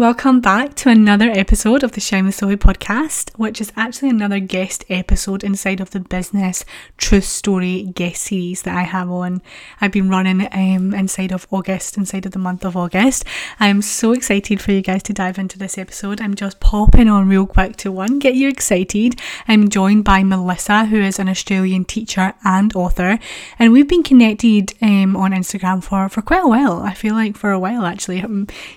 Welcome back to another episode of the Shine With Sophie podcast, which is actually another guest episode inside of the Business Truth Story guest series that I have on. I've been running inside of the month of August. I am so excited for you guys to dive into this episode. I'm just popping on real quick to get you excited. I'm joined by Melissa, who is an Australian teacher and author, and we've been connected on Instagram for quite a while. I feel like for a while actually.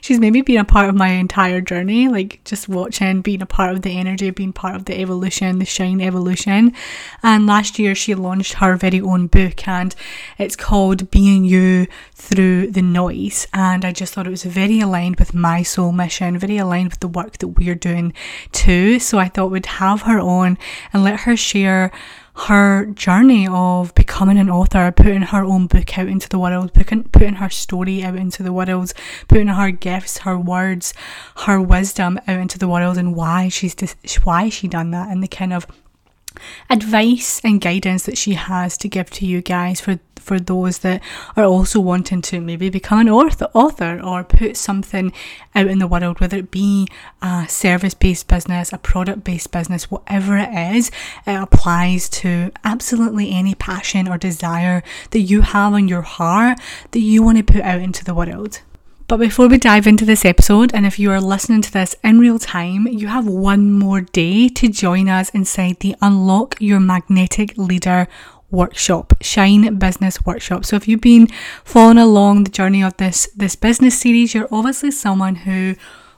She's maybe been a part of my entire journey, like just watching, being a part of the energy, being part of the evolution, the Shine evolution. And last year she launched her very own book, and it's called Being You Through the Noise, and I just thought it was very aligned with my soul mission, very aligned with the work that we're doing too. So I thought we'd have her on and let her share her journey of becoming an author, putting her own book out into the world, putting her story out into the world, putting her gifts, her words, her wisdom out into the world, and why she done that, and the kind of advice and guidance that she has to give to you guys for those that are also wanting to maybe become an author or put something out in the world, whether it be a service-based business, a product-based business, whatever it is. It applies to absolutely any passion or desire that you have on your heart that you want to put out into the world. But before we dive into this episode, and if you are listening to this in real time, you have one more day to join us inside the Unlock Your Magnetic Leader Workshop, Shine Business Workshop. So if you've been following along the journey of this business series, you're obviously someone who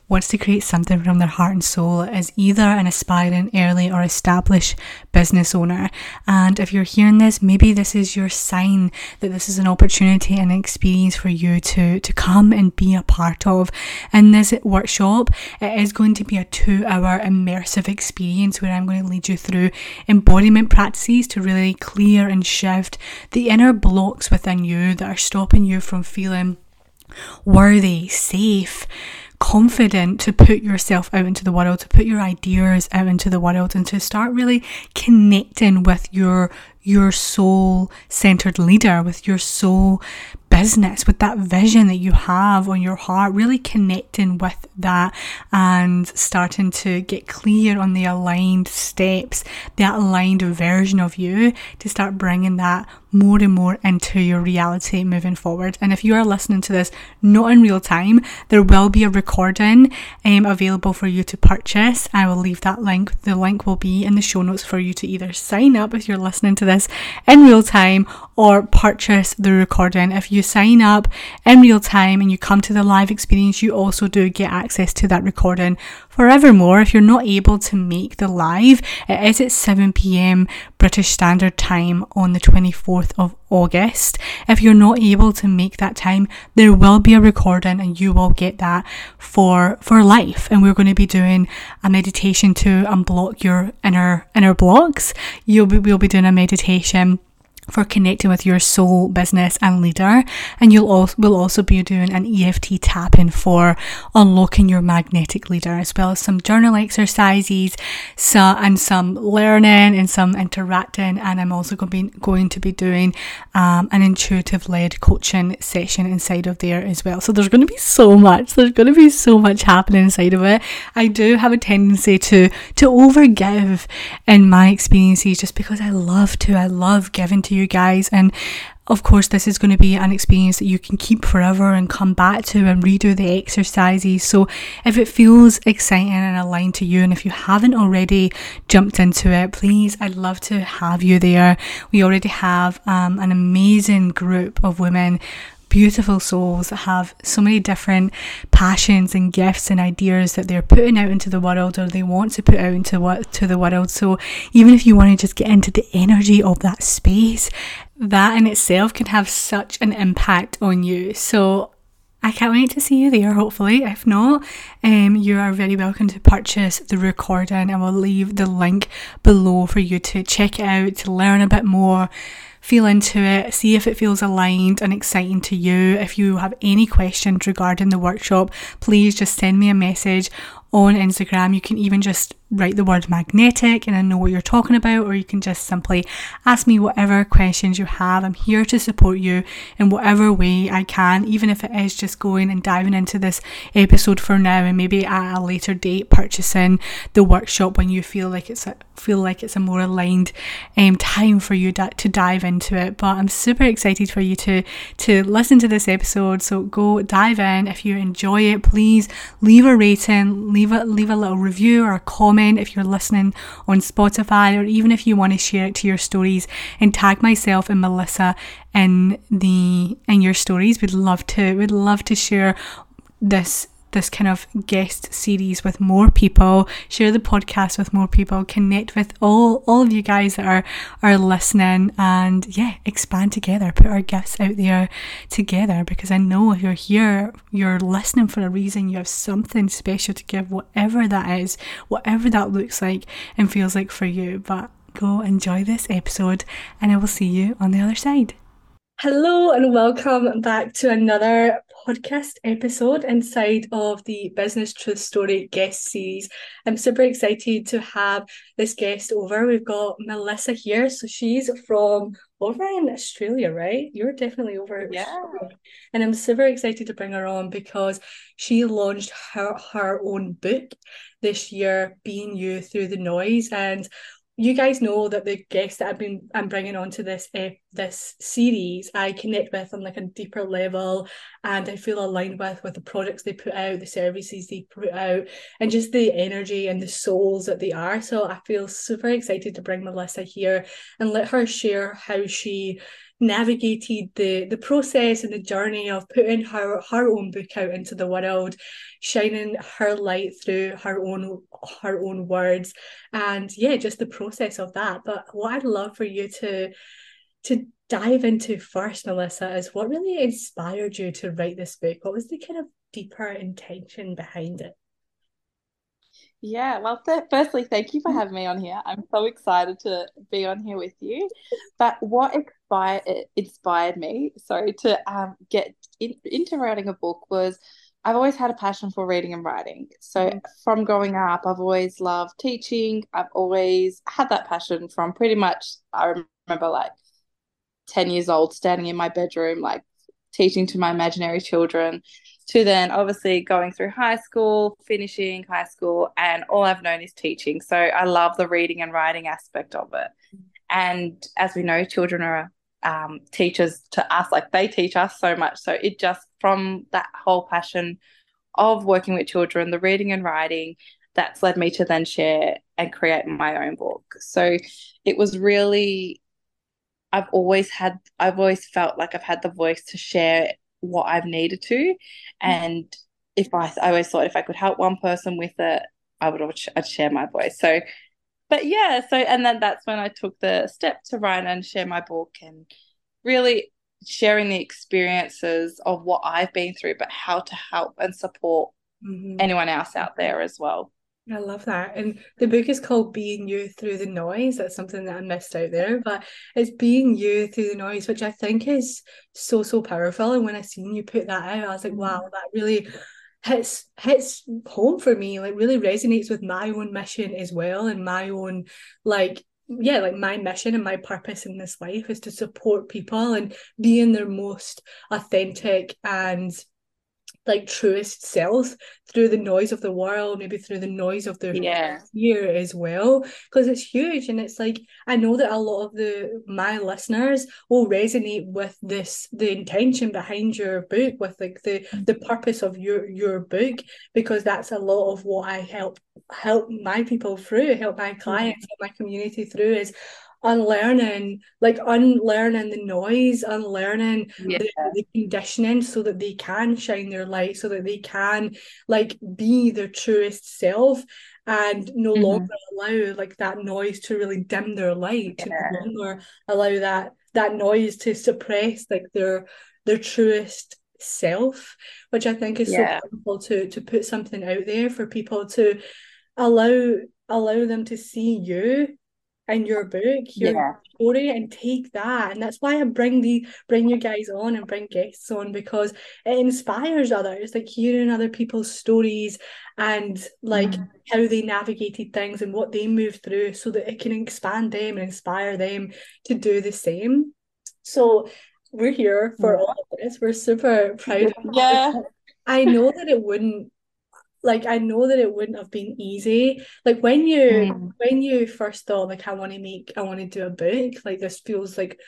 wants to create something from their heart and soul, as either an aspiring, early or established business owner. And if you're hearing this, maybe this is your sign that this is an opportunity and an experience for you to come and be a part of. In this workshop, it is going to be a 2-hour immersive experience where I'm going to lead you through embodiment practices to really clear and shift the inner blocks within you that are stopping you from feeling worthy, safe, confident to put yourself out into the world, to put your ideas out into the world, and to start really connecting with your soul-centered leader, with your soul business, with that vision that you have on your heart, really connecting with that and starting to get clear on the aligned steps, that aligned version of you, to start bringing that more and more into your reality moving forward. And if you are listening to this not in real time, there will be a recording available for you to purchase. I will leave that link. The link will be in the show notes for you to either sign up if you're listening to this in real time, or purchase the recording. If you sign up in real time and you come to the live experience, you also do get access to that recording forevermore. If you're not able to make the live, it is at 7 p.m. British Standard Time on the 24th of August. If you're not able to make that time, there will be a recording and you will get that for life. And we're going to be doing a meditation to unblock your inner blocks. We'll be doing a meditation for connecting with your soul, business and leader, and we'll also be doing an EFT tapping for unlocking your magnetic leader, as well as some journal exercises, and some learning and some interacting. And I'm also going to be doing an intuitive led coaching session inside of there as well. So there's going to be so much happening inside of it. I do have a tendency to overgive in my experiences, just because I love giving to you guys. And of course, this is going to be an experience that you can keep forever and come back to and redo the exercises. So if it feels exciting and aligned to you, and if you haven't already jumped into it, please, I'd love to have you there. We already have an amazing group of women, beautiful souls that have so many different passions and gifts and ideas that they're putting out into the world, or they want to put out to the world. So even if you want to just get into the energy of that space, that in itself can have such an impact on you. So I can't wait to see you there, hopefully. If not, you are very welcome to purchase the recording, and we'll leave the link below for you to check it out, to learn a bit more, feel into it, see if it feels aligned and exciting to you. If you have any questions regarding the workshop, please just send me a message on Instagram. You can even just write the word magnetic and I know what you're talking about, or you can just simply ask me whatever questions you have. I'm here to support you in whatever way I can, even if it is just going and diving into this episode for now, and maybe at a later date purchasing the workshop when you feel like it's a more aligned time for you to dive into it. But I'm super excited for you to listen to this episode, so go dive in. If you enjoy it, please leave a rating, leave a little review or a comment if you're listening on Spotify, or even if you want to share it to your stories and tag myself and Melissa in your stories. We'd love to share this kind of guest series with more people, share the podcast with more people, connect with all of you guys that are listening, and expand together, put our gifts out there together, because I know if you're here, you're listening for a reason, you have something special to give, whatever that is, whatever that looks like and feels like for you. But go enjoy this episode and I will see you on the other side. Hello and welcome back to another podcast episode inside of the Business Truth Story guest series. I'm super excited to have this guest over. We've got Melissa here. So she's from over in Australia, right? You're definitely over. Yeah. Australia. And I'm super excited to bring her on because she launched her own book this year, Being You Through the Noise. And you guys know that the guests that I'm bringing onto this series, I connect with on like a deeper level, and I feel aligned with the products they put out, the services they put out, and just the energy and the souls that they are. So I feel super excited to bring Melissa here and let her share how she navigated the process and the journey of putting her own book out into the world, shining her light through her own words, and just the process of that. But what I'd love for you to dive into first, Melissa, is what really inspired you to write this book. What was the kind of deeper intention behind it? Yeah, well, firstly, thank you for having me on here. I'm so excited to be on here with you. But what inspired me, to get into writing a book was I've always had a passion for reading and writing. So from growing up, I've always loved teaching. I've always had that passion from pretty much, I remember like 10 years old, standing in my bedroom, like teaching to my imaginary children, to then obviously going through high school, finishing high school, and all I've known is teaching. So I love the reading and writing aspect of it. And as we know, children are teachers to us, like they teach us so much. So it just, from that whole passion of working with children, the reading and writing, that's led me to then share and create my own book. So it was really, I've always felt like I've had the voice to share what I've needed to, and I always thought if I could help one person with it, I'd share my voice. And then that's when I took the step to write and share my book, and really sharing the experiences of what I've been through, but how to help and support anyone else out there as well. I love that. And the book is called Being You Through the Noise. That's something that I missed out there, but it's Being You Through the Noise, which I think is so, so powerful. And when I seen you put that out, I was like, wow, that really hits home for me, like really resonates with my own mission as well, and my own my mission and my purpose in this life is to support people and be in their most authentic and like truest self through the noise of the world, maybe through the noise of their fear as well, because it's huge. And it's like, I know that a lot of my listeners will resonate with the intention behind your book, with like the purpose of your book, because that's a lot of what I help my people through, help my clients, help my community through, is unlearning the noise, unlearning the conditioning, so that they can shine their light, so that they can like be their truest self, and no longer allow like that noise to really dim their light, to no longer allow that noise to suppress like their truest self, which I think is so powerful to put something out there for people to allow them to see you and your book, your story, and take that. And that's why I bring you guys on and bring guests on, because it inspires others, like hearing other people's stories and like how they navigated things and what they moved through, so that it can expand them and inspire them to do the same. So we're here for all of this. We're super proud of that. I know that it wouldn't, like, I know that it wouldn't have been easy. Like, when you first thought, like, I want to do a book, like, this feels like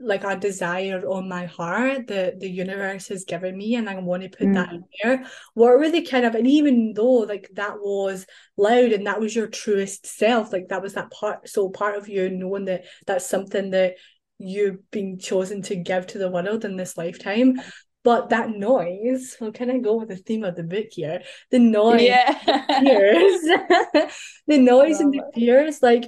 a desire on my heart that the universe has given me, and I want to put that in there. What were the kind of, and even though, like, that was loud and that was your truest self, like, that was that part, so part of you knowing that that's something that you've been chosen to give to the world in this lifetime. But that noise, well, can I go with the theme of the book here? The noise, fears, the noise and the fears. Like,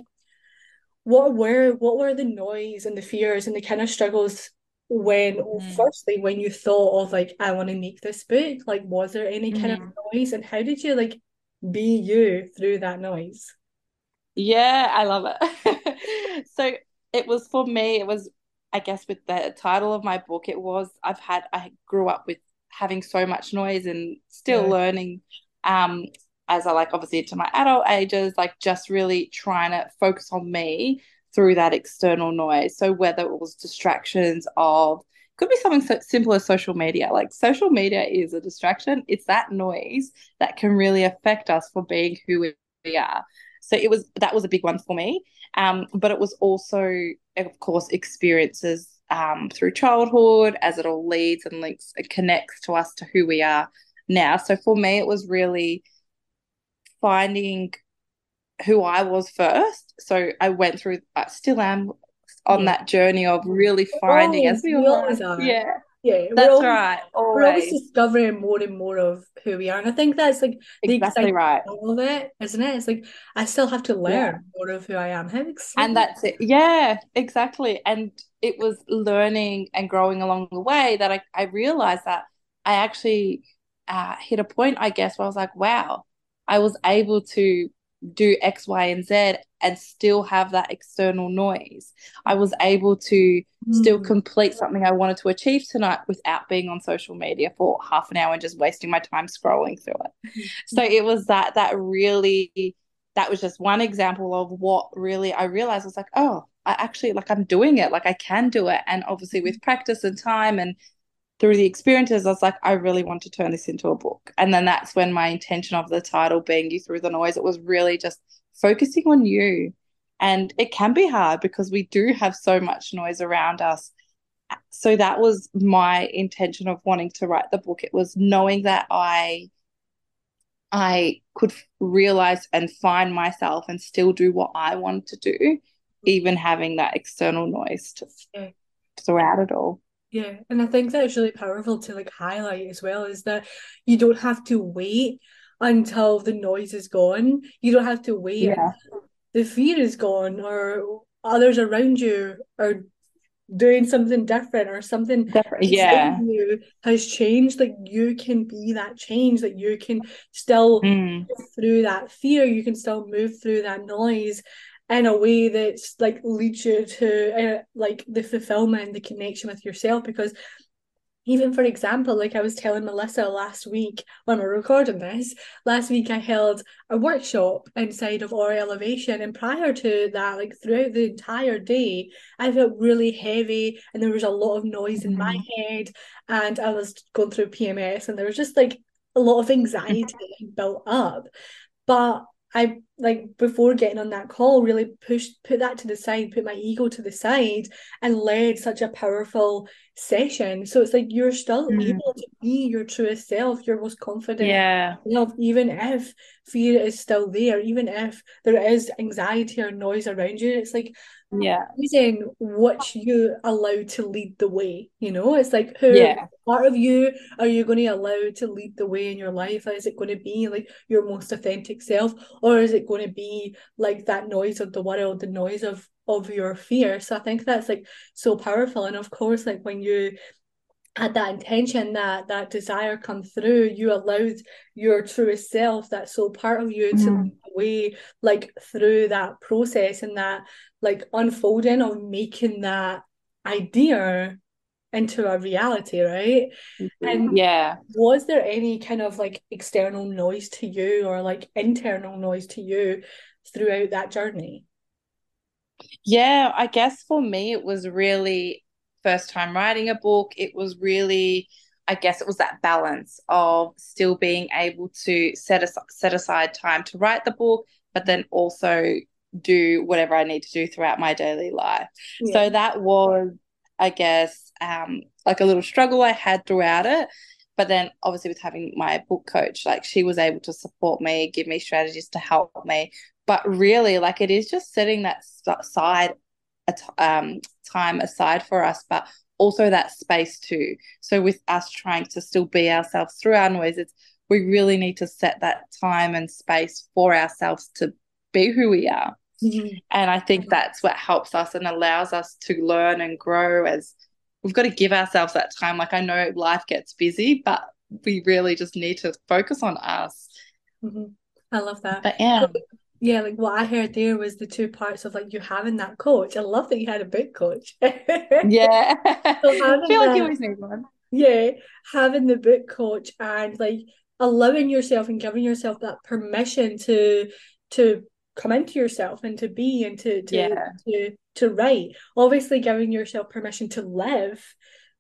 what were the noise and the fears and the kind of struggles when, firstly, when you thought of, like, I want to make this book? Like, was there any kind of noise, and how did you, like, be you through that noise? Yeah, I love it. So it was, for me, it was, I guess, with the title of my book, it was, I grew up with having so much noise and still learning as I, like, obviously into my adult ages, like, just really trying to focus on me through that external noise. So whether it was distractions of, could be something so simple as social media. Like, social media is a distraction. It's that noise that can really affect us for being who we are. So that was a big one for me. But it was also, of course, experiences through childhood, as it all leads and links and connects to us, to who we are now. So for me, it was really finding who I was first. So I went through, I still am on that journey of really finding us. We're always discovering more and more of who we are, and I think that's, like, the exactly right of it, isn't it? It's like, I still have to learn more of who I am. And that's it. Yeah, exactly. And it was learning and growing along the way that I realized that I actually hit a point, I guess, where I was like, wow, I was able to do X, Y, and Z and still have that external noise. I was able to still complete something I wanted to achieve tonight without being on social media for half an hour and just wasting my time scrolling through it. So it was that was just one example of what really I realized was like, oh, I actually, like, I'm doing it, like, I can do it. And obviously with practice and time and through the experiences, I was like, I really want to turn this into a book. And then that's when my intention of the title, Being You Through the Noise, it was really just focusing on you. And it can be hard because we do have so much noise around us. So that was my intention of wanting to write the book. It was knowing that I could realize and find myself and still do what I wanted to do, even having that external noise throughout it all. Yeah, and I think that is really powerful to, like, highlight as well, is that you don't have to wait until the noise is gone. You don't have to wait until the fear is gone, or others around you are doing something different, or something different has changed. Like, you can be that change, that you can still move through that fear, you can still move through that noise in a way that's, like, leads you to like the fulfillment, the connection with yourself. Because even, for example, like, I was telling Melissa last week when we're recording this, last week I held a workshop inside of Aura Elevation, and prior to that, like, throughout the entire day, I felt really heavy and there was a lot of noise in my head, and I was going through PMS, and there was just, like, a lot of anxiety built up. But I, like, before getting on that call, really put that to the side, put my ego to the side, and led such a powerful session. So it's like, you're still able to be your truest self, your most confident self, even if fear is still there, even if there is anxiety or noise around you. It's like, using what you allow to lead the way, you know? It's like, who part of you are you going to allow to lead the way in your life? Is it going to be, like, your most authentic self, or is it going to be, like, that noise of the world, the noise of your fear? So I think that's, like, so powerful. And of course, like, when you had that intention, that desire come through, you allowed your truest self, that soul part of you, to lead the way, like through that process and that like unfolding or making that idea into a reality, right? Mm-hmm. And yeah, was there any kind of like external noise to you or like internal noise to you throughout that journey? Yeah, I guess for me it was really first time writing a book. It was really, I guess it was that balance of still being able to set aside time to write the book, but then also do whatever I need to do throughout my daily life. Yeah. So that was, I guess, like a little struggle I had throughout it. But then obviously with having my book coach, like she was able to support me, give me strategies to help me. But really, like, it is just setting that time aside for us, but also that space too. So with us trying to still be ourselves through our noise, we really need to set that time and space for ourselves to be who we are. Mm-hmm. And I think that's what helps us and allows us to learn and grow, as we've got to give ourselves that time. Like, I know life gets busy, but we really just need to focus on us. Mm-hmm. I love that. But yeah. Yeah, like what I heard there was the two parts of like you having that coach. I love that you had a book coach. Yeah. I feel like you always need one. Yeah, having the book coach and like allowing yourself and giving yourself that permission to come into yourself and to be and to write. Obviously giving yourself permission to live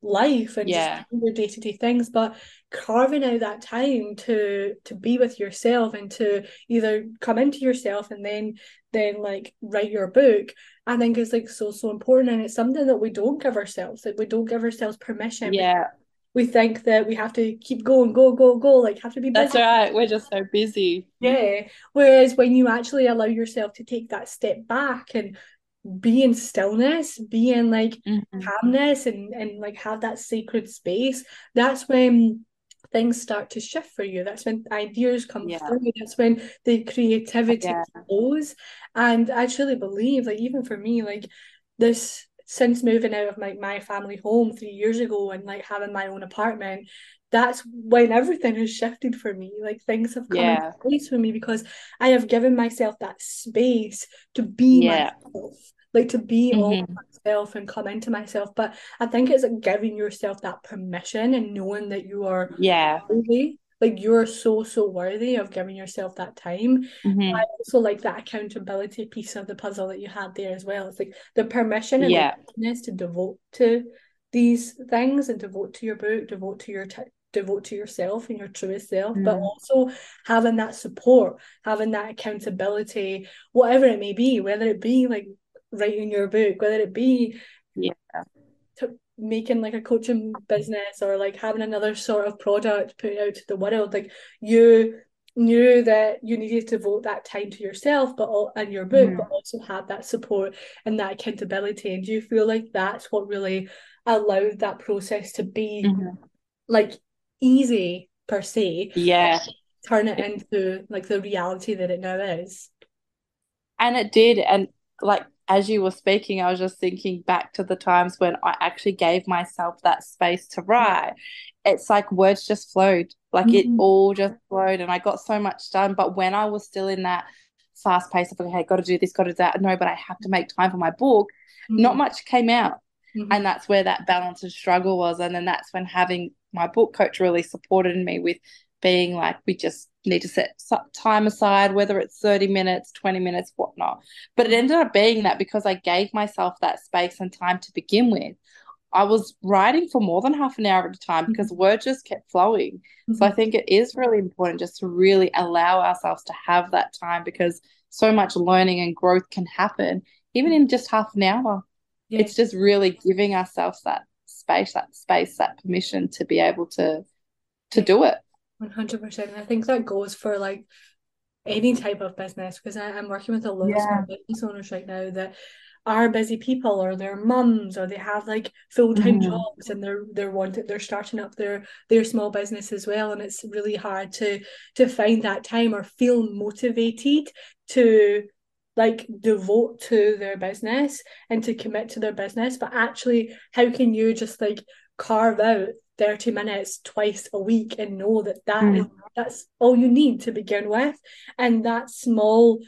life and just do your day-to-day things, but carving out that time to be with yourself and to either come into yourself and then like write your book, I think is like so important. And it's something that we don't give ourselves, like we don't give ourselves permission. Yeah, we think that we have to keep going, go, like have to be busy. That's right, we're just so busy. Yeah, whereas when you actually allow yourself to take that step back and be in stillness, be in like mm-hmm. calmness and like have that sacred space, that's when things start to shift for you. That's when ideas come through. That's when the creativity flows. And I truly believe, like even for me, like this, since moving out of my family home 3 years ago and like having my own apartment, that's when everything has shifted for me. Like things have come into place for me because I have given myself that space to be myself, like to be mm-hmm. all myself and come into myself. But I think it's like giving yourself that permission and knowing that you are worthy. Like you're so worthy of giving yourself that time. Mm-hmm. I also like that accountability piece of the puzzle that you had there as well. It's like the permission and willingness to devote to these things and devote to your book, devote to your devote to yourself and your truest self, but also having that support, having that accountability, whatever it may be, whether it be like writing your book, whether it be making like a coaching business or like having another sort of product put out to the world. Like you knew that you needed to devote that time to yourself and your book, but also have that support and that accountability. And do you feel like that's what really allowed that process to be like easy per se, turn it into like the reality that it now is? And it did. And like as you were speaking, I was just thinking back to the times when I actually gave myself that space to write. It's like words just flowed, like it all just flowed, and I got so much done. But when I was still in that fast pace of, okay, got to do this, got to do that, no, but I have to make time for my book, not much came out. Mm-hmm. And that's where that balance and struggle was. And then that's when having my book coach really supported me with being like, we just need to set time aside, whether it's 30 minutes, 20 minutes, whatnot. But it ended up being that because I gave myself that space and time to begin with, I was writing for more than half an hour at a time because words just kept flowing. So I think it is really important just to really allow ourselves to have that time, because so much learning and growth can happen even in just half an hour. Yeah. It's just really giving ourselves that space, that permission to be able to do it. 100%. And I think that goes for like any type of business, because I'm working with a lot of business owners right now that are busy people, or they're mums, or they have like full-time jobs and they're starting up their small business as well. And it's really hard to find that time or feel motivated to like devote to their business and to commit to their business. But actually, how can you just like carve out 30 minutes twice a week and know that that's all you need to begin with. And that small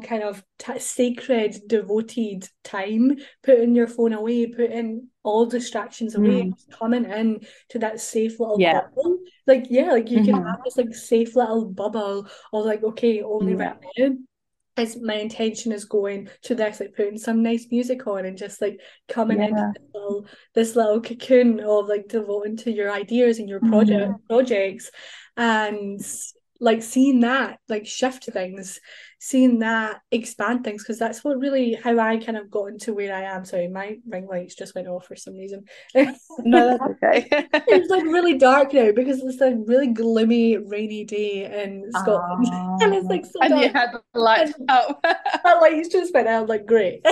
kind of sacred, devoted time, putting your phone away, putting all distractions away, coming in to that safe little bubble. You can have this safe little bubble of only right now is my intention is going to this, putting some nice music on and just coming into this little cocoon of devoting to your ideas and your projects, and seeing that shift things, seeing that expand things, because that's what really how I kind of got into where I am. Sorry, my ring lights just went off for some reason. No, that's okay. It's really dark now because it's a really gloomy, rainy day in Scotland, and it's so dark. And you had the lights out. That lights just went out. I'm great.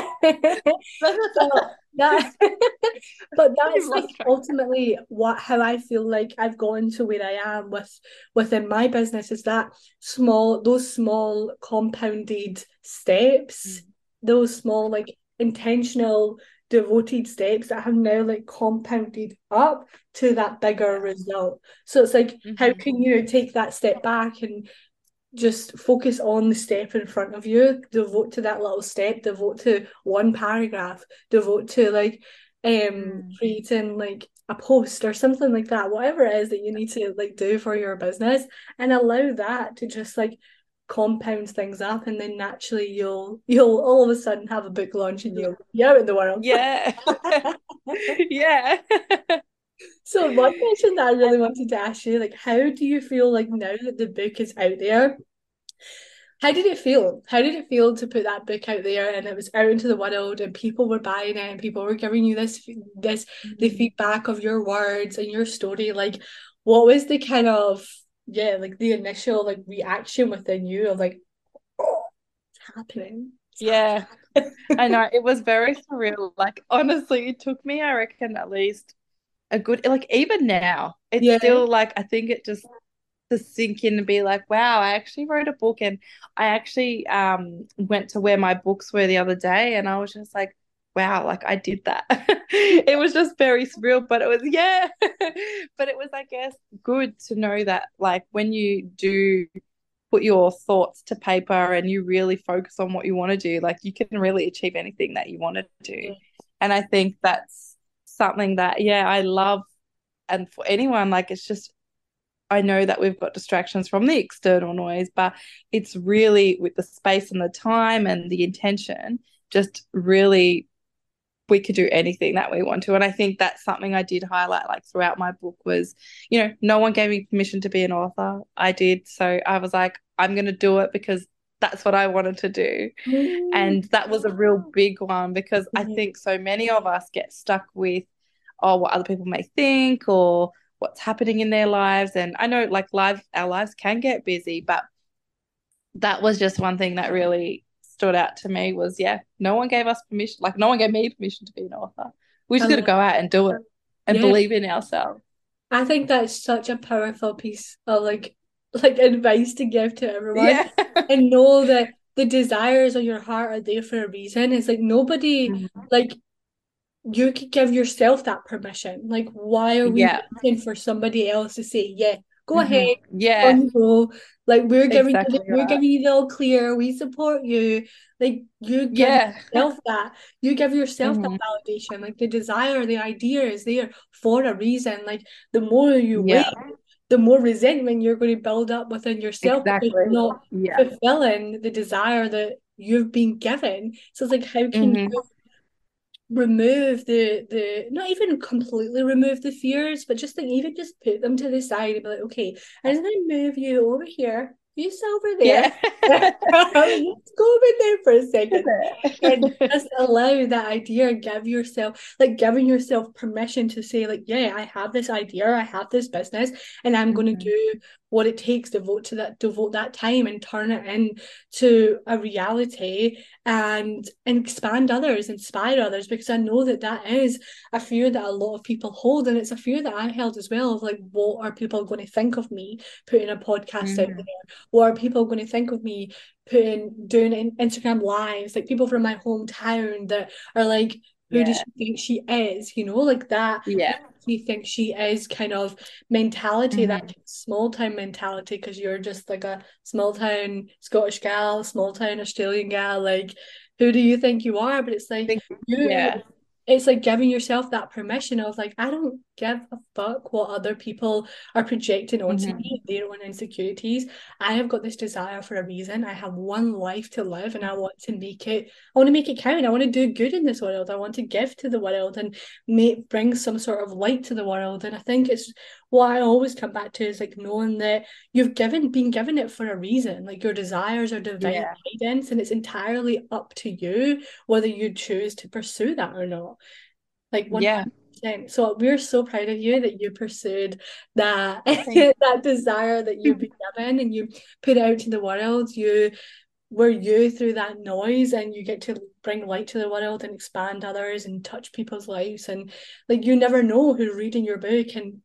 But that's ultimately how I feel I've gotten to where I am within my business, is that those small compounded steps, those small intentional devoted steps that have now compounded up to that bigger result. So it's how can you take that step back and just focus on the step in front of you, devote to that little step, devote to one paragraph, devote to creating a post or something like that, whatever it is that you need to do for your business, and allow that to just compound things up, and then naturally you'll all of a sudden have a book launch and you'll be out in the world. Yeah. Yeah. So one question that I really wanted to ask you, how do you feel now that the book is out there? How did it feel to put that book out there and it was out into the world and people were buying it and people were giving you the feedback of your words and your story? What was the kind of, the initial reaction within you of oh, it's happening? Yeah. I know, it was very surreal. Honestly, it took me, I reckon, at least a good, even now, it's still I think it just to sink in and be wow, I actually wrote a book. And I actually went to where my books were the other day and I was just wow, I did that. It was just very surreal, but it was, but it was, I guess, good to know that when you do put your thoughts to paper and you really focus on what you want to do, you can really achieve anything that you want to do. And I think that's something that I love. And for anyone, it's just, I know that we've got distractions from the external noise, but it's really with the space and the time and the intention, just really we could do anything that we want to. And I think that's something I did highlight throughout my book was, no one gave me permission to be an author. I did. So I was I'm going to do it because that's what I wanted to do. And that was a real big one because I think so many of us get stuck with, oh, what other people may think or what's happening in their lives. And I know our lives can get busy, but that was just one thing that really stood out to me was, no one gave us permission, no one gave me permission to be an author. We just got to go out and do it and believe in ourselves. I think that's such a powerful piece of advice to give to everyone, and know that the desires of your heart are there for a reason. It's nobody you could give yourself that permission. Why are we waiting for somebody else to say go ahead, go. We're giving you, we're giving you the all clear, we support you. You give yourself that, you give yourself that validation. The desire, the idea is there for a reason. The more you wait, the more resentment you're going to build up within yourself. You're not fulfilling the desire that you've been given. So it's how can you remove the not even completely remove the fears, but just even just put them to the side and be okay, I'm just going to move you over here. You sit over there. Let's go over there for a second. And just allow that idea, give yourself, giving yourself permission to say, I have this idea, I have this business, and I'm going to do what it takes, devote that time and turn it into a reality and expand others, inspire others, because I know that is a fear that a lot of people hold, and it's a fear that I held as well of what are people going to think of me putting a podcast out there? What are people going to think of me doing Instagram lives? People from my hometown that are who does she think she is? That she thinks she is kind of mentality, that small town mentality, because you're just like a small town Scottish gal, small town Australian gal, like who do you think you are? But it's like it's like giving yourself that permission of like, I don't give a fuck what other people are projecting onto me, their own insecurities. I have got this desire for a reason. I have one life to live, and I want to make it, I want to make it count. I want to do good in this world. I want to give to the world and bring some sort of light to the world. And I think it's what I always come back to is like knowing that you've been given it for a reason. Like your desires are divine guidance, and it's entirely up to you whether you choose to pursue that or not. Like 100%. So we're so proud of you that you pursued that that desire that you've been given, and you put it out to the world. You were you through that noise, and you get to bring light to the world and expand others and touch people's lives. And like, you never know who reading your book and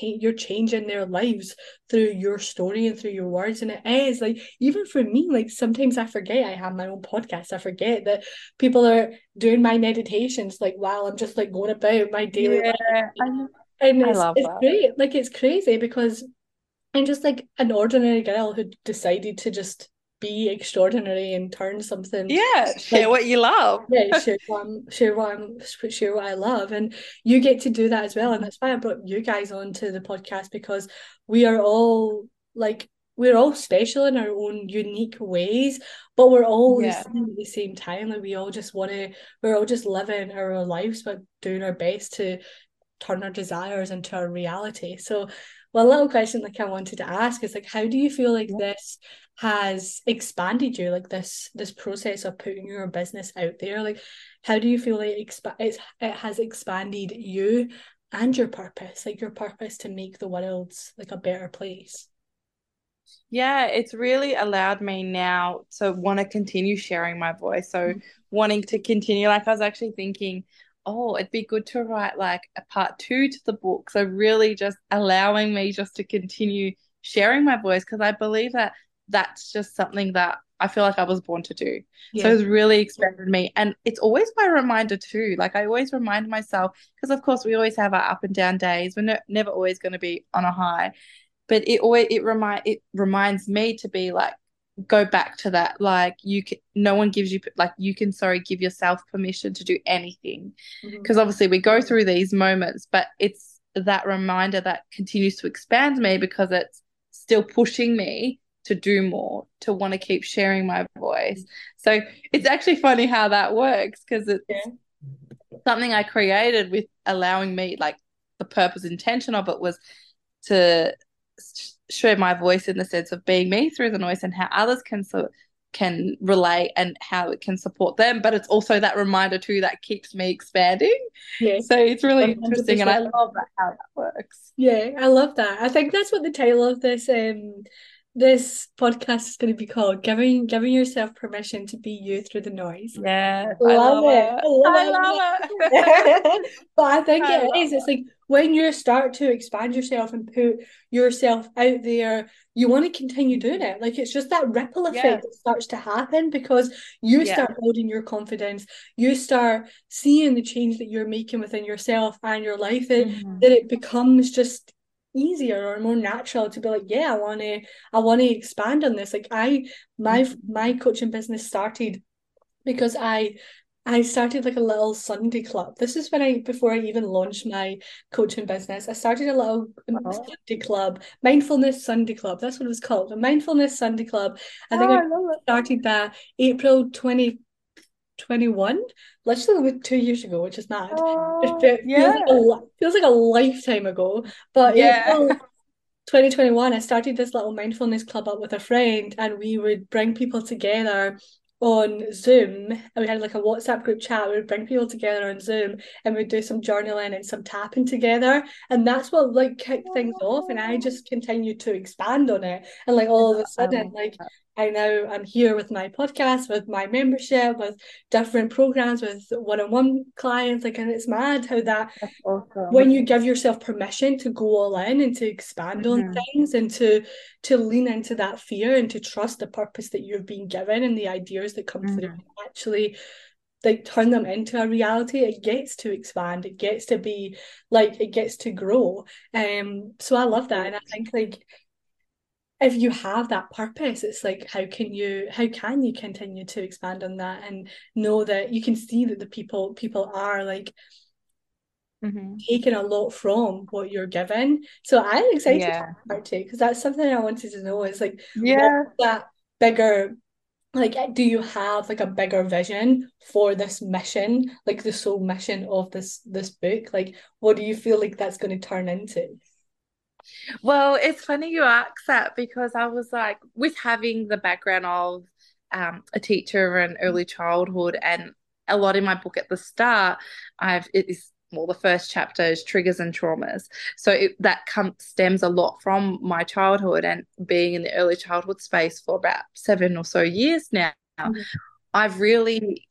you're changing their lives through your story and through your words. And it is like, even for me, like sometimes I forget I have my own podcast. I forget that people are doing my meditations like while I'm just like going about my daily life. And it's great. Like, it's crazy because I'm just like an ordinary girl who decided to just be extraordinary and turn something share what you love share what I love, and you get to do that as well. And that's why I brought you guys onto the podcast, because we are all like, we're all special in our own unique ways, but we're all the same at the same time. Like we're all just living our lives but doing our best to turn our desires into our reality. So well, a little question like I wanted to ask is like, how do you feel like this has expanded you, like this process of putting your business out there? Like, how do you feel like it has expanded you and your purpose, like your purpose to make the world like a better place? Yeah, it's really allowed me now to want to continue sharing my voice. So wanting to continue, like I was actually thinking, oh, it'd be good to write like a part 2 to the book. So really just allowing me just to continue sharing my voice, because I believe that that's just something that I feel like I was born to do. Yeah. So it's really expanded me. And it's always my reminder too. Like I always remind myself, because of course we always have our up and down days. We're never always going to be on a high. But it reminds me to be like, go back to that, like you can, no one gives you, like you can give yourself permission to do anything, because obviously we go through these moments, but it's that reminder that continues to expand me, because it's still pushing me to do more, to want to keep sharing my voice. So it's actually funny how that works, because it's something I created with allowing me, like the purpose, intention of it was to share my voice in the sense of being me through the noise, and how others can relate and how it can support them. But it's also that reminder too that keeps me expanding. So it's really 100%. Interesting, and I love that how that works. I love that. I think that's what the title of this this podcast is going to be called, giving yourself permission to be you through the noise. I love it. But I think it's like when you start to expand yourself and put yourself out there, you want to continue doing it. Like it's just that ripple effect that starts to happen, because you start building your confidence, you start seeing the change that you're making within yourself and your life, and that it becomes just easier or more natural to be like, I want to expand on this. Like my coaching business started because I started like a little Sunday club. This is when before I even launched my coaching business, I started a little Sunday club, mindfulness Sunday club. That's what it was called, a mindfulness Sunday club. I think I started that April 2021, literally with 2 years ago, which is mad. It feels like a lifetime ago, but April 2021 I started this little mindfulness club up with a friend, and we would bring people together on Zoom, and we had like a WhatsApp group chat. We would bring people together on Zoom, and we'd do some journaling and some tapping together, and that's what like kicked things off. And I just continued to expand on it, and like all of a sudden, like I'm here with my podcast, with my membership, with different programs, with one-on-one clients. Like, and it's mad how that's awesome. When you give yourself permission to go all in and to expand on things, and to lean into that fear, and to trust the purpose that you've been given and the ideas that come through, actually like turn them into a reality, it gets to expand, it gets to be like, it gets to grow. So I love that. And I think like if you have that purpose, it's like how can you continue to expand on that and know that you can see that the people are like taking a lot from what you're given. So I'm excited about part two, because that's something I wanted to know is like what's that bigger, like do you have like a bigger vision for this mission, like the sole mission of this book? Like what do you feel like that's going to turn into? Well, it's funny you ask that, because I was like, with having the background of a teacher and early childhood, and a lot in my book at the start, the first chapter is triggers and traumas. So stems a lot from my childhood and being in the early childhood space for about 7 or so years now. Mm-hmm. I've really,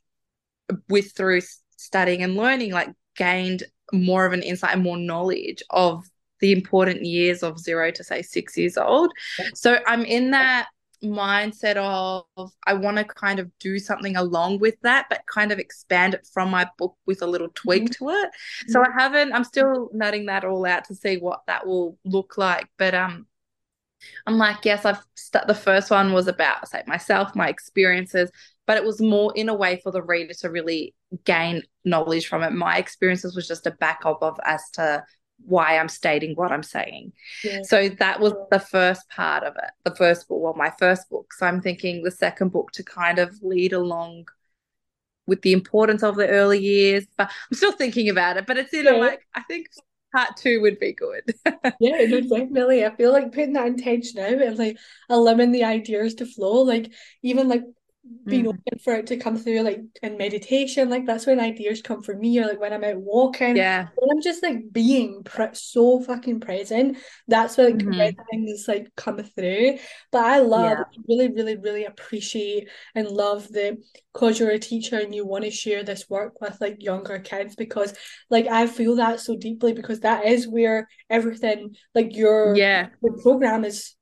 through studying and learning, like gained more of an insight and more knowledge of the important years of 0 to 6 years old. So I'm in that mindset of I want to kind of do something along with that, but kind of expand it from my book with a little tweak to it. So I'm still nutting that all out to see what that will look like. But I'm like, yes, the first one was about myself, my experiences, but it was more in a way for the reader to really gain knowledge from it. My experiences was just a backup of as to why I'm stating what I'm saying. Yeah. So that was the first part of it, the first book, well, my first book. So I'm thinking the second book to kind of lead along with the importance of the early years. But I'm still thinking about it, but it's I think part two would be good. Yeah, no, definitely. I feel like putting that intention out and like allowing the ideas to flow, like even like being open for it to come through, like in meditation, like that's when ideas come for me, or like when I'm out walking, when I'm just like being so fucking present, that's when like things like come through. But I love, really, really, really appreciate and love because you're a teacher and you want to share this work with like younger kids, because like I feel that so deeply, because that is where everything like your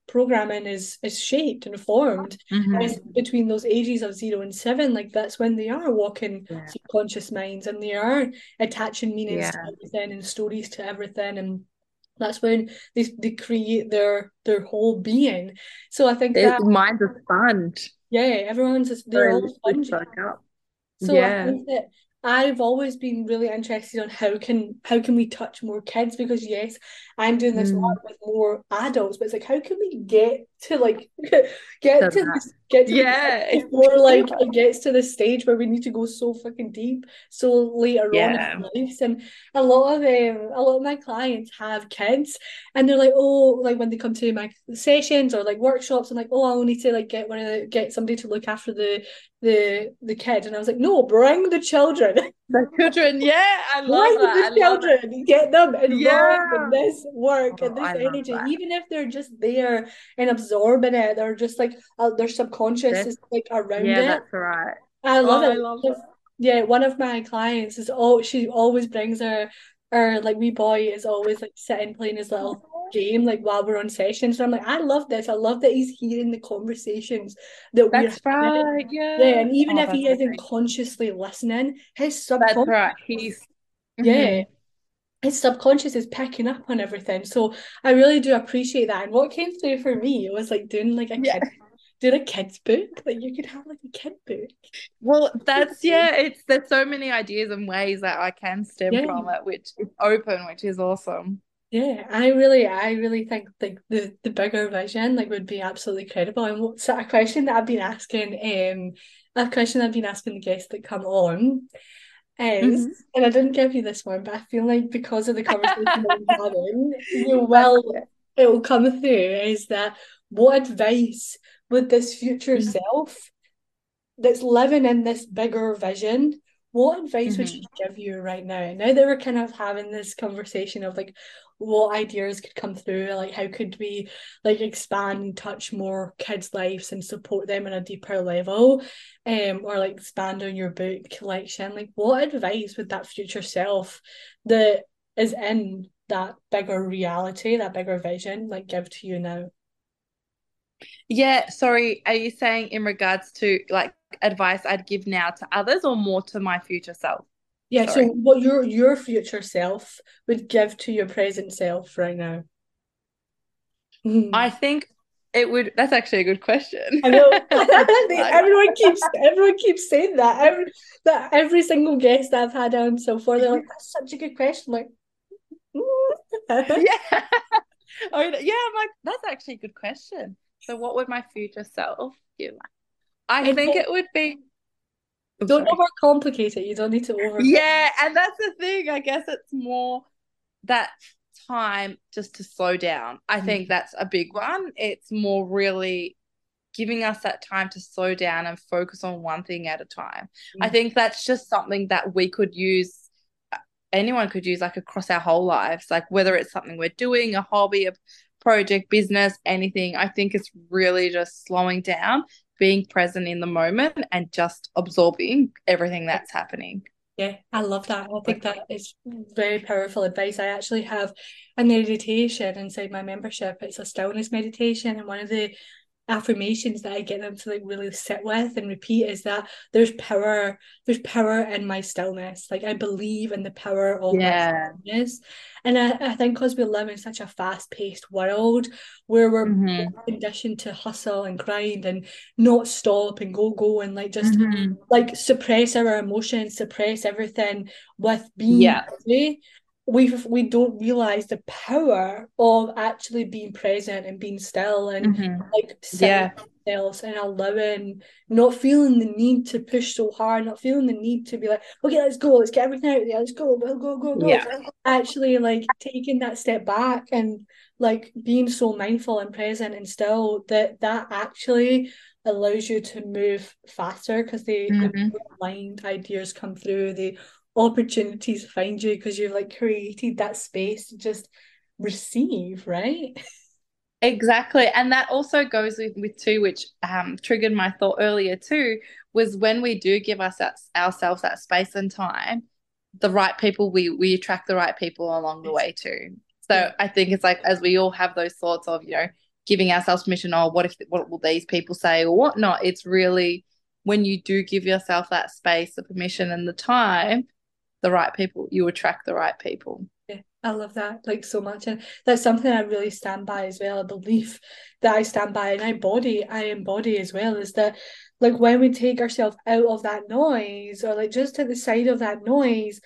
programming is shaped and formed between those ages of 0 and 7. Like that's when they are walking subconscious minds and they are attaching meanings to everything and stories to everything, and that's when they create their whole being. So I think that minds are sponge. Everyone's they're all sponge. So I think that I've always been really interested on how can we touch more kids, because yes, I'm doing this work with more adults, but it's like how can we get to more like it gets to the stage where we need to go so fucking deep so later on in life. And a lot of my clients have kids and they're like, oh, like when they come to my sessions or like workshops, I'm like, oh, I'll need to like get somebody to look after the kid. And I was like, no, bring the children. The children, I love bring that. The I children, love get them involved in this work and this energy, even if they're just there and absorbing it, they're just like their subconscious is like around it. That's right. I love it. I love it. Yeah, one of my clients is she always brings her like wee boy is always like sitting playing his little game like while we're on sessions, and I'm like, I love this. I love that he's hearing the conversations that we're having. And even if he isn't consciously listening, his subconscious his subconscious is picking up on everything. So I really do appreciate that. And what came through for me was like doing like a kid's book. Like you could have like a kid book. Well, that's there's so many ideas and ways that I can stem from it, which is open, which is awesome. Yeah, I really think like the bigger vision like would be absolutely incredible. And what's a question that I've been asking the guests that come on is, and I didn't give you this one, but I feel like because of the conversation we're having, it will come through, is that what advice would this future self that's living in this bigger vision, what advice would she give you right now? Now that we're kind of having this conversation of like what ideas could come through, like how could we like expand and touch more kids' lives and support them on a deeper level, or like expand on your book collection, like what advice would that future self that is in that bigger reality, that bigger vision, like give to you now? Yeah, sorry, are you saying in regards to like advice I'd give now to others or more to my future self? Yeah, sorry. So what your future self would give to your present self right now? I think it would, that's actually a good question. I know. everyone keeps saying that. Every single guest that I've had on so far, they're like, that's such a good question. Like, yeah. Oh, yeah, I'm like, that's actually a good question. So what would my future self give? I think it would be... Don't overcomplicate it. You don't need to overcomplicate. Yeah, and that's the thing. I guess it's more that time just to slow down. I think that's a big one. It's more really giving us that time to slow down and focus on one thing at a time. I think that's just something that we could use, anyone could use, like across our whole lives, like whether it's something we're doing, a hobby, a project, business, anything. I think it's really just slowing down, being present in the moment and just absorbing everything that's happening. Yeah, I love that. I think that is very powerful advice. I actually have a meditation inside my membership. It's a stillness meditation, and one of the affirmations that I get them to like really sit with and repeat is that there's power in my stillness. Like, I believe in the power of my stillness. And I think because we live in such a fast-paced world where we're conditioned to hustle and grind and not stop and go and like just like suppress our emotions, suppress everything with being busy, we don't realize the power of actually being present and being still and like sitting with ourselves and allowing, not feeling the need to push so hard, not feeling the need to be like, okay, let's go, let's get everything out there, let's go, we'll go. Yeah. Actually like taking that step back and like being so mindful and present and still, that actually allows you to move faster because the aligned ideas come through, the opportunities find you because you've like created that space to just receive, right? Exactly. And that also goes with too, which triggered my thought earlier too, was when we do give ourselves that space and time, the right people, we attract the right people along the way too. So I think it's like, as we all have those thoughts of, you know, giving ourselves permission, oh, what will these people say or whatnot, it's really when you do give yourself that space, the permission and the time, the right people, you attract the right people. Yeah, I love that like so much, and that's something I really stand by as well, a belief that I stand by and I embody as well, is that like when we take ourselves out of that noise or like just to the side of that noise,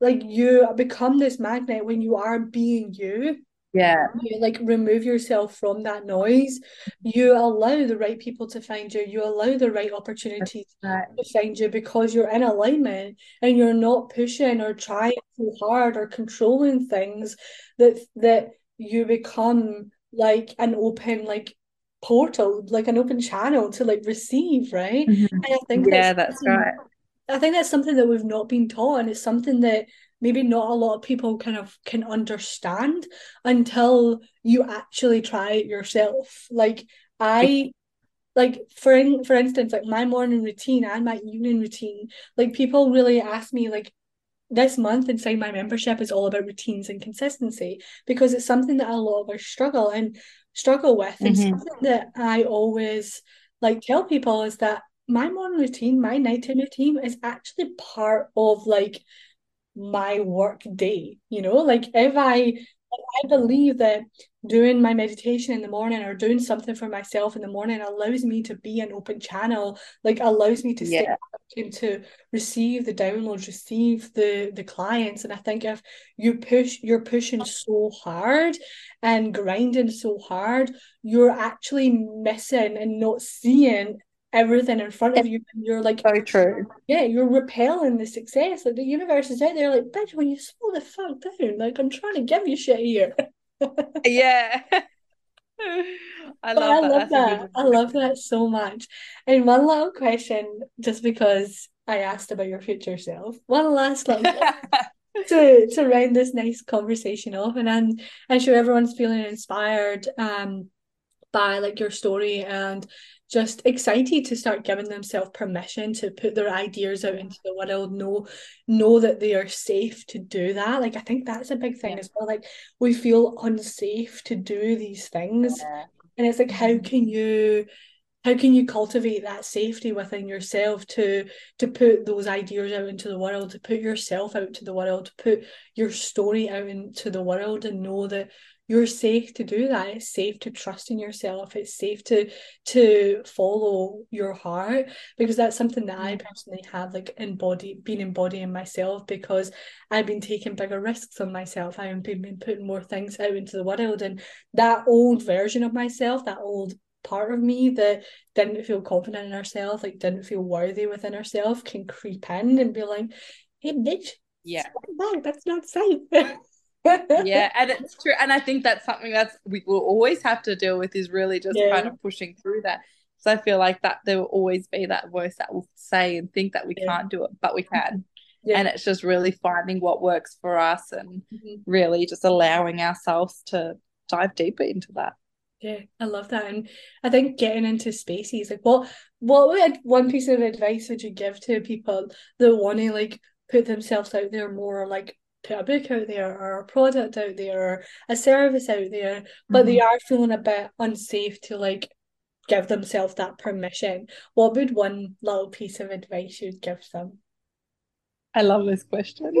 like you become this magnet when you are being you. Yeah, you like remove yourself from that noise, you allow the right people to find you, you allow the right opportunities to find you because you're in alignment and you're not pushing or trying too hard or controlling things, that you become like an open like portal, like an open channel to like receive, right? And I think I think that's something that we've not been taught, and it's something that maybe not a lot of people kind of can understand until you actually try it yourself. Like for instance, like my morning routine and my evening routine, like people really ask me, like this month inside my membership is all about routines and consistency because it's something that a lot of us struggle with. And something that I always like tell people is that my morning routine, my nighttime routine is actually part of like my work day, you know, like if I believe that doing my meditation in the morning or doing something for myself in the morning allows me to be an open channel, like allows me to step up and to receive the downloads, receive the clients. And I think if you're pushing so hard and grinding so hard, you're actually missing and not seeing everything in front of you, and you're like, so true. Yeah, you're repelling the success. Like the universe is out there, like, bitch, when you slow the fuck down, like I'm trying to give you shit here. Yeah, I love that. I love that so much. And one little question, just because I asked about your future self, one last little to round this nice conversation off, and I'm sure everyone's feeling inspired by like your story and just excited to start giving themselves permission to put their ideas out into the world, know that they are safe to do that. Like I think that's a big thing as well, like we feel unsafe to do these things And it's like, how can you cultivate that safety within yourself to put those ideas out into the world, to put yourself out to the world, to put your story out into the world, and know that you're safe to do that. It's safe to trust in yourself. It's safe to follow your heart, because that's something that I personally have been embodying myself, because I've been taking bigger risks on myself. I've been putting more things out into the world, and that old version of myself, that old part of me that didn't feel confident in herself, like didn't feel worthy within herself, can creep in and be like, hey bitch, yeah, that's not safe. Yeah, and it's true. And I think that's something we will always have to deal with, is really just kind of pushing through that. So I feel like that there will always be that voice that will say and think that we can't do it, but we can. Yeah. And it's just really finding what works for us, and really just allowing ourselves to dive deeper into that. Yeah, I love that. And I think getting into spaces, like what one piece of advice would you give to people that want to like put themselves out there more, or like put a book out there, or a product out there, or a service out there, but they are feeling a bit unsafe to like give themselves that permission? What would one little piece of advice you'd give them? I love this question.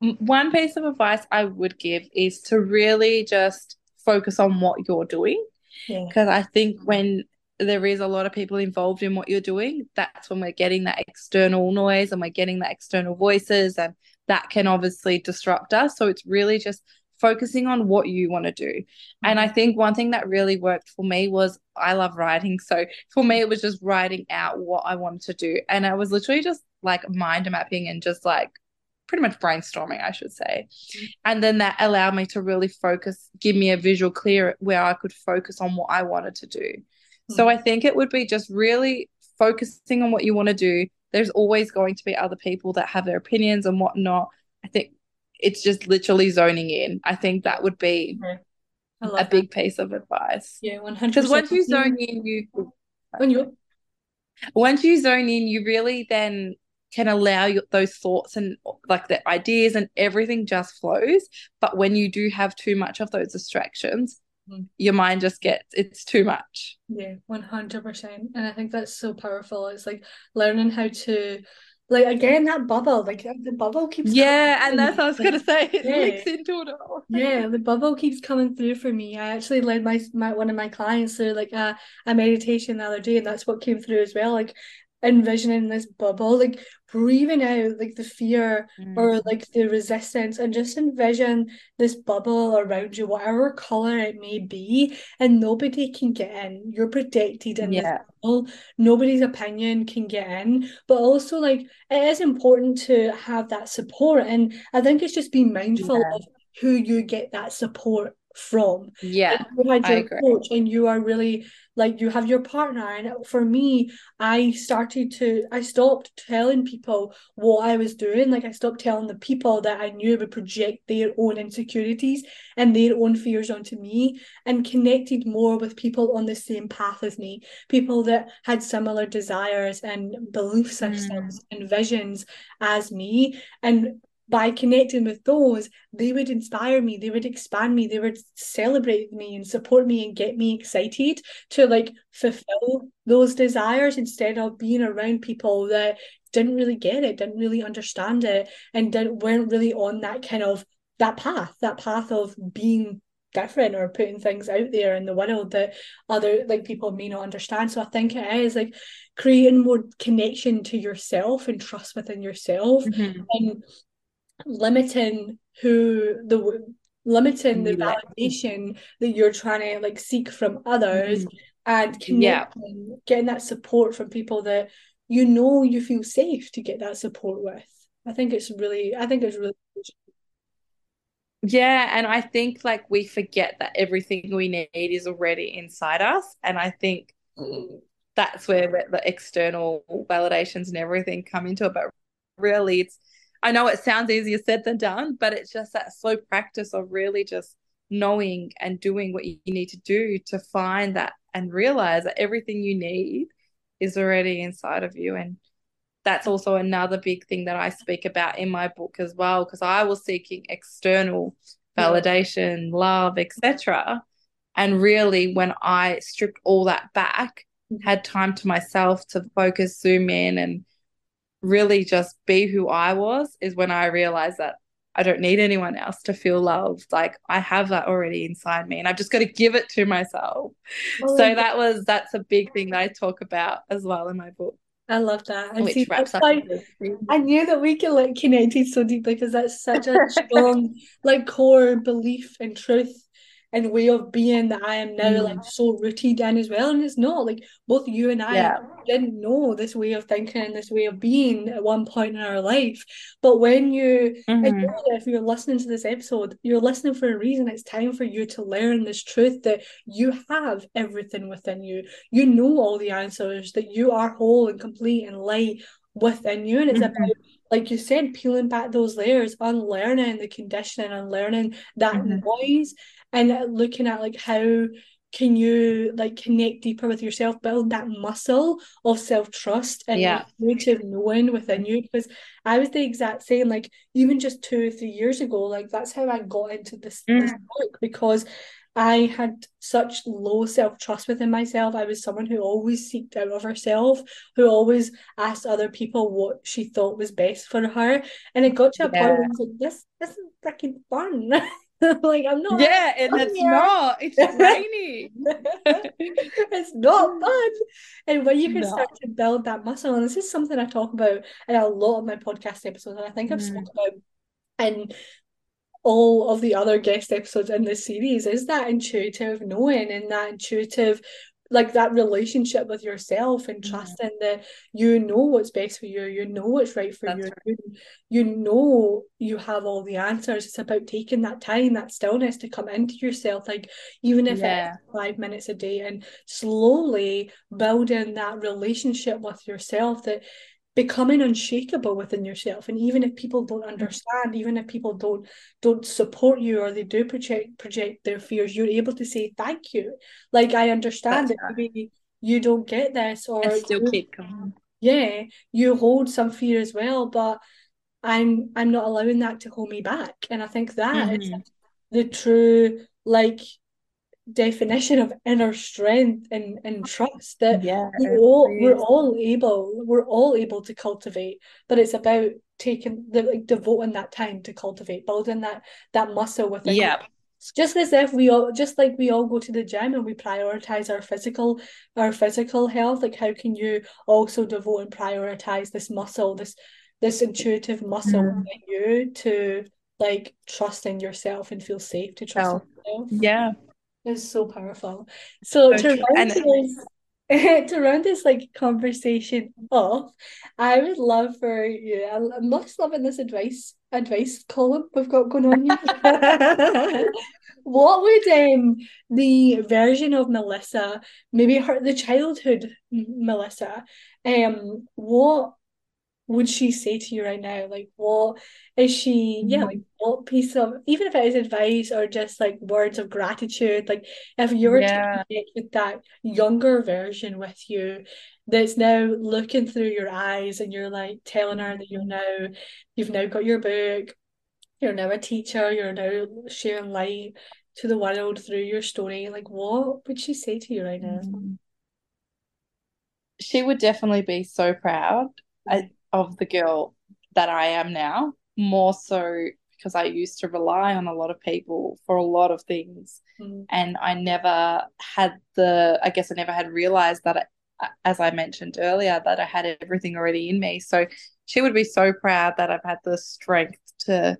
One piece of advice I would give is to really just focus on what you're doing, because I think when there is a lot of people involved in what you're doing, that's when we're getting that external noise, and we're getting that external voices, and that can obviously disrupt us. So it's really just focusing on what you want to do. And I think one thing that really worked for me was, I love writing, so for me it was just writing out what I wanted to do, and I was literally just like mind mapping and just like pretty much brainstorming, I should say. And then that allowed me to really focus, give me a visual clear where I could focus on what I wanted to do. So I think it would be just really focusing on what you want to do. There's always going to be other people that have their opinions and whatnot. I think it's just literally zoning in. I think that would be a big piece of advice. Yeah, 100%. Because once you zone in, you really then can allow those thoughts and like the ideas and everything just flows. But when you do have too much of those distractions, your mind just it's too much. Yeah, 100%. And I think that's so powerful. It's like learning how to, like, again, that bubble, like the bubble keeps coming. And that's what I was going to say. It leaks into it all. Yeah, the bubble keeps coming through for me. I actually led my one of my clients through like a meditation the other day, and that's what came through as well, like envisioning this bubble, like breathing out like the fear or like the resistance, and just envision this bubble around you, whatever color it may be, and nobody can get in. You're protected in this bubble. Nobody's opinion can get in. But also, like, it is important to have that support, and I think it's just being mindful of who you get that support from. You had your coach, and you are really like, you have your partner. And for me, I stopped telling people what I was doing. Like, I stopped telling the people that I knew would project their own insecurities and their own fears onto me, and connected more with people on the same path as me, people that had similar desires and belief systems and visions as me. And by connecting with those, they would inspire me, they would expand me, they would celebrate me and support me and get me excited to like fulfill those desires, instead of being around people that didn't really get it, didn't really understand it, and weren't really on that kind of that path of being different or putting things out there in the world that other like people may not understand. So I think it is like creating more connection to yourself and trust within yourself, and limiting the validation that you're trying to like seek from others, and connecting, getting that support from people that you know you feel safe to get that support with. I think it's really and I think like we forget that everything we need is already inside us, and I think that's where the external validations and everything come into it. But really, I know it sounds easier said than done, but it's just that slow practice of really just knowing and doing what you need to do to find that and realize that everything you need is already inside of you. And that's also another big thing that I speak about in my book as well, because I was seeking external validation, love, etc. And really, when I stripped all that back, had time to myself to focus, zoom in, and really just be who I was, is when I realized that I don't need anyone else to feel loved. Like, I have that already inside me, and I've just got to give it to myself. Oh, so that's a big thing that I talk about as well in my book. I love that. And which wraps up. Like, I knew that we could like connected so deeply, because that's such a strong like core belief and truth and way of being that I am now like so rooted in as well. And it's not like both you and I didn't know this way of thinking and this way of being at one point in our life. But when you, I know that if you're listening to this episode, you're listening for a reason. It's time for you to learn this truth that you have everything within you. You know all the answers, that you are whole and complete and light within you. And it's about, like you said, peeling back those layers, unlearning the conditioning, unlearning that noise, and looking at like how can you like connect deeper with yourself, build that muscle of self-trust and intuitive knowing within you. Because I was the exact same, like even just 2 or 3 years ago, like that's how I got into this work, because I had such low self-trust within myself. I was someone who always seeked out of herself, who always asked other people what she thought was best for her. And it got to a point where I was like, this isn't freaking fun. Like, I'm not. Yeah, and it's not. It's rainy. It's not fun. And when you can start to build that muscle, and this is something I talk about in a lot of my podcast episodes, and I think I've spoken about in all of the other guest episodes in this series, is that intuitive knowing and that intuitive, like that relationship with yourself and trusting that you know what's best for you, you know what's right for you, you know you have all the answers. It's about taking that time, that stillness to come into yourself, like even if it's 5 minutes a day, and slowly building that relationship with yourself, that becoming unshakable within yourself. And even if people don't understand, even if people don't support you, or they do project their fears, you're able to say thank you, like I understand that maybe you don't get this, or I still keep going. Yeah, you hold some fear as well, but I'm not allowing that to hold me back. And I think that is the true like definition of inner strength and trust, that we're all able to cultivate. But it's about taking the like devoting that time to cultivate, building that muscle within. Just as if we all go to the gym and we prioritize our physical health, like how can you also devote and prioritize this muscle, this intuitive muscle in you, to like trust in yourself and feel safe to trust yourself. It's so powerful. So to round this like conversation off, I would love for you. I'm most loving this advice column we've got going on here. What would the version of Melissa, maybe the childhood Melissa, what would she say to you right now? Like, what is she, like what piece of, even if it is advice or just like words of gratitude, like if you were to connect with that younger version with you, that's now looking through your eyes and you're like telling her that you've now got your book, you're now a teacher, you're now sharing light to the world through your story, like what would she say to you right now? She would definitely be so proud of the girl that I am now, more so because I used to rely on a lot of people for a lot of things, and I never had realized that as I mentioned earlier, that I had everything already in me. So she would be so proud that I've had the strength to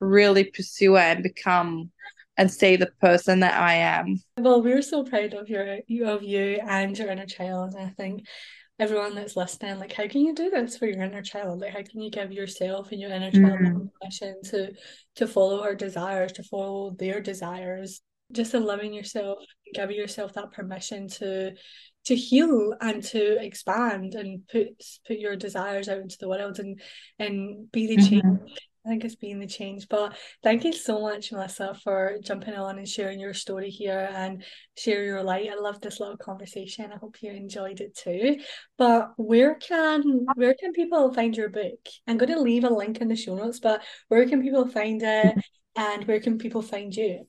really pursue and become and see the person that I am. Well, we're so proud of you and your inner child. I think everyone that's listening, like how can you do this for your inner child? Like how can you give yourself and your inner child permission to follow her desires, to follow their desires? Just allowing yourself, giving yourself that permission to heal and to expand and put your desires out into the world and be the change. I think it's being the change. But thank you so much, Melissa, for jumping on and sharing your story here and share your light. I love this little conversation. I hope you enjoyed it too. But where can people find your book? I'm going to leave a link in the show notes, but where can people find it and where can people find you?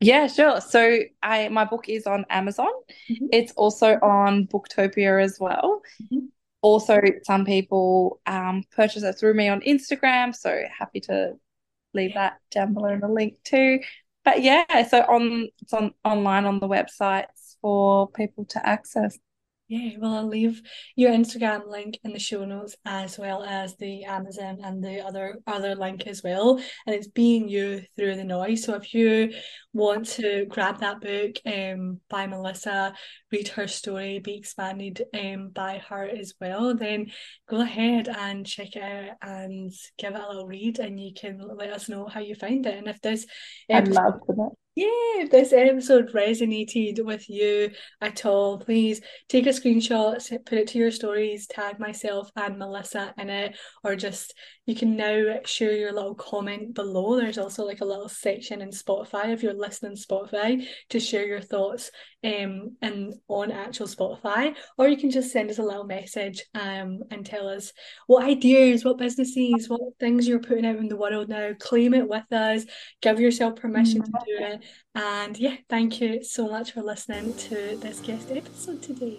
Yeah, sure. So my book is on Amazon. Mm-hmm. It's also on Booktopia as well. Mm-hmm. Also, some people purchase it through me on Instagram, so happy to leave that down below in the link too. But yeah, so it's online on the websites for people to access. Yeah, well, I'll leave your Instagram link in the show notes as well as the Amazon and the other link as well. And it's Being You Through the Noise. So if you want to grab that book by Melissa, read her story, be expanded by her as well, then go ahead and check it out and give it a little read, and you can let us know how you find it. And if this if this episode resonated with you at all, please take a screenshot, put it to your stories, tag myself and Melissa in it, or just you can now share your little comment below. There's also like a little section in Spotify if you're listening Spotify to share your thoughts and on actual Spotify, or you can just send us a little message and tell us what ideas, what businesses, what things you're putting out in the world now. Claim it with us, give yourself permission to do it. And yeah, thank you so much for listening to this guest episode today.